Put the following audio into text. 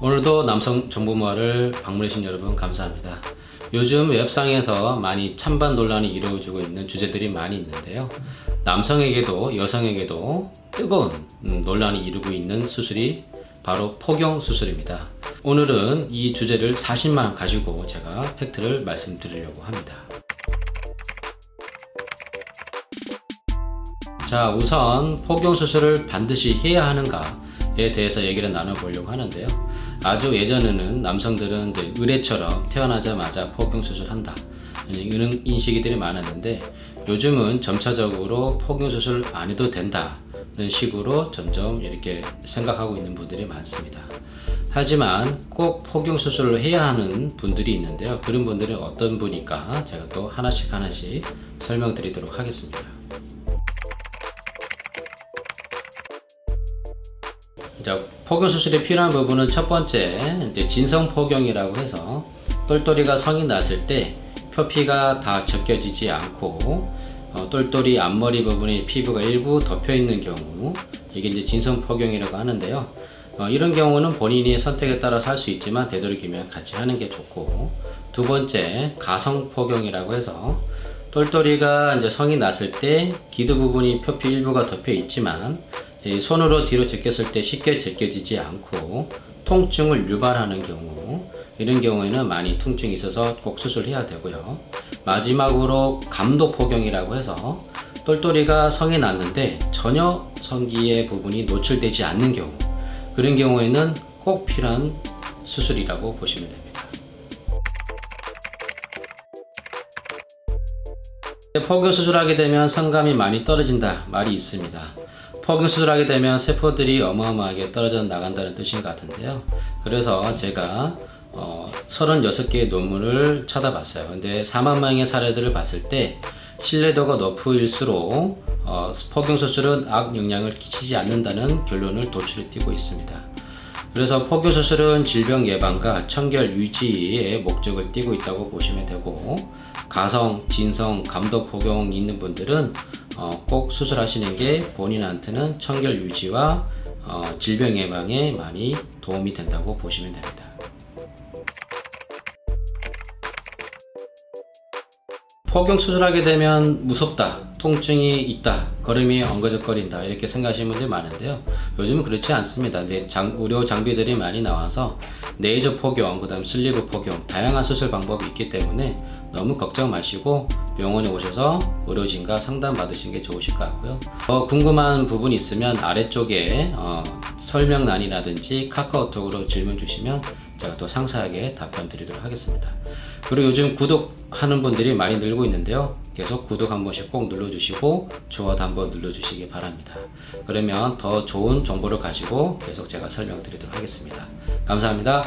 오늘도 남성정보모아를 방문해주신 여러분 감사합니다. 요즘 웹상에서 많이 찬반 논란이 이루어지고 있는 주제들이 많이 있는데요. 남성에게도 여성에게도 뜨거운 논란이 이루고 있는 수술이 바로 포경수술입니다. 오늘은 이 주제를 사실만 가지고 제가 팩트를 말씀드리려고 합니다. 자, 우선 포경수술을 반드시 해야 하는가에 대해서 얘기를 나눠보려고 하는데요. 아주 예전에는 남성들은 이제 의례처럼 태어나자마자 포경수술한다, 이런 인식들이 많았는데 요즘은 점차적으로 포경수술 안 해도 된다는 식으로 점점 이렇게 생각하고 있는 분들이 많습니다. 하지만 꼭 포경수술을 해야 하는 분들이 있는데요. 그런 분들은 어떤 분일까 제가 또 하나씩 설명드리도록 하겠습니다. 자, 포경수술에 필요한 부분은 첫 번째, 진성포경이라고 해서 똘똘이가 성이 났을 때 표피가 다 적혀지지 않고 똘똘이 앞머리 부분에 피부가 일부 덮여 있는 경우, 이게 이제 진성포경이라고 하는데요. 이런 경우는 본인의 선택에 따라서 할 수 있지만 되도록이면 같이 하는 게 좋고, 두 번째 가성포경이라고 해서 똘똘이가 이제 성이 났을 때 기두 부분이 표피 일부가 덮여 있지만 손으로 뒤로 제꼈을 때 쉽게 제껴지지 않고 통증을 유발하는 경우, 이런 경우에는 많이 통증이 있어서 꼭 수술해야 되고요. 마지막으로 감도포경이라고 해서 똘똘이가 성이 났는데 전혀 성기의 부분이 노출되지 않는 경우, 그런 경우에는 꼭 필요한 수술이라고 보시면 됩니다. 포경수술하게 되면 성감이 많이 떨어진다 말이 있습니다. 포경수술하게 되면 세포들이 어마어마하게 떨어져 나간다는 뜻인 것 같은데요. 그래서 제가 36개의 논문을 찾아봤어요. 근데 4만 명의 사례들을 봤을 때 신뢰도가 높을수록 포경수술은 악영향을 끼치지 않는다는 결론을 도출이 띄고 있습니다. 그래서 포경수술은 질병 예방과 청결 유지의 목적을 띄고 있다고 보시면 되고, 가성, 진성, 감도포경 있는 분들은 꼭 수술하시는 게 본인한테는 청결 유지와 질병 예방에 많이 도움이 된다고 보시면 됩니다. 포경 수술하게 되면 무섭다, 통증이 있다, 걸음이 엉거적거린다 이렇게 생각하시는 분들이 많은데요. 요즘은 그렇지 않습니다. 의료 장비들이 많이 나와서 레이저 포경, 그 다음 슬리브 포경, 다양한 수술 방법이 있기 때문에 너무 걱정 마시고 병원에 오셔서 의료진과 상담 받으시는 게 좋으실 것 같고요. 더 궁금한 부분이 있으면 아래쪽에 설명란이라든지 카카오톡으로 질문 주시면 제가 더 상세하게 답변 드리도록 하겠습니다. 그리고 요즘 구독하는 분들이 많이 늘고 있는데요. 계속 구독 한 번씩 꼭 눌러주시고 좋아요 한번 눌러주시기 바랍니다. 그러면 더 좋은 정보를 가지고 계속 제가 설명드리도록 하겠습니다. 감사합니다.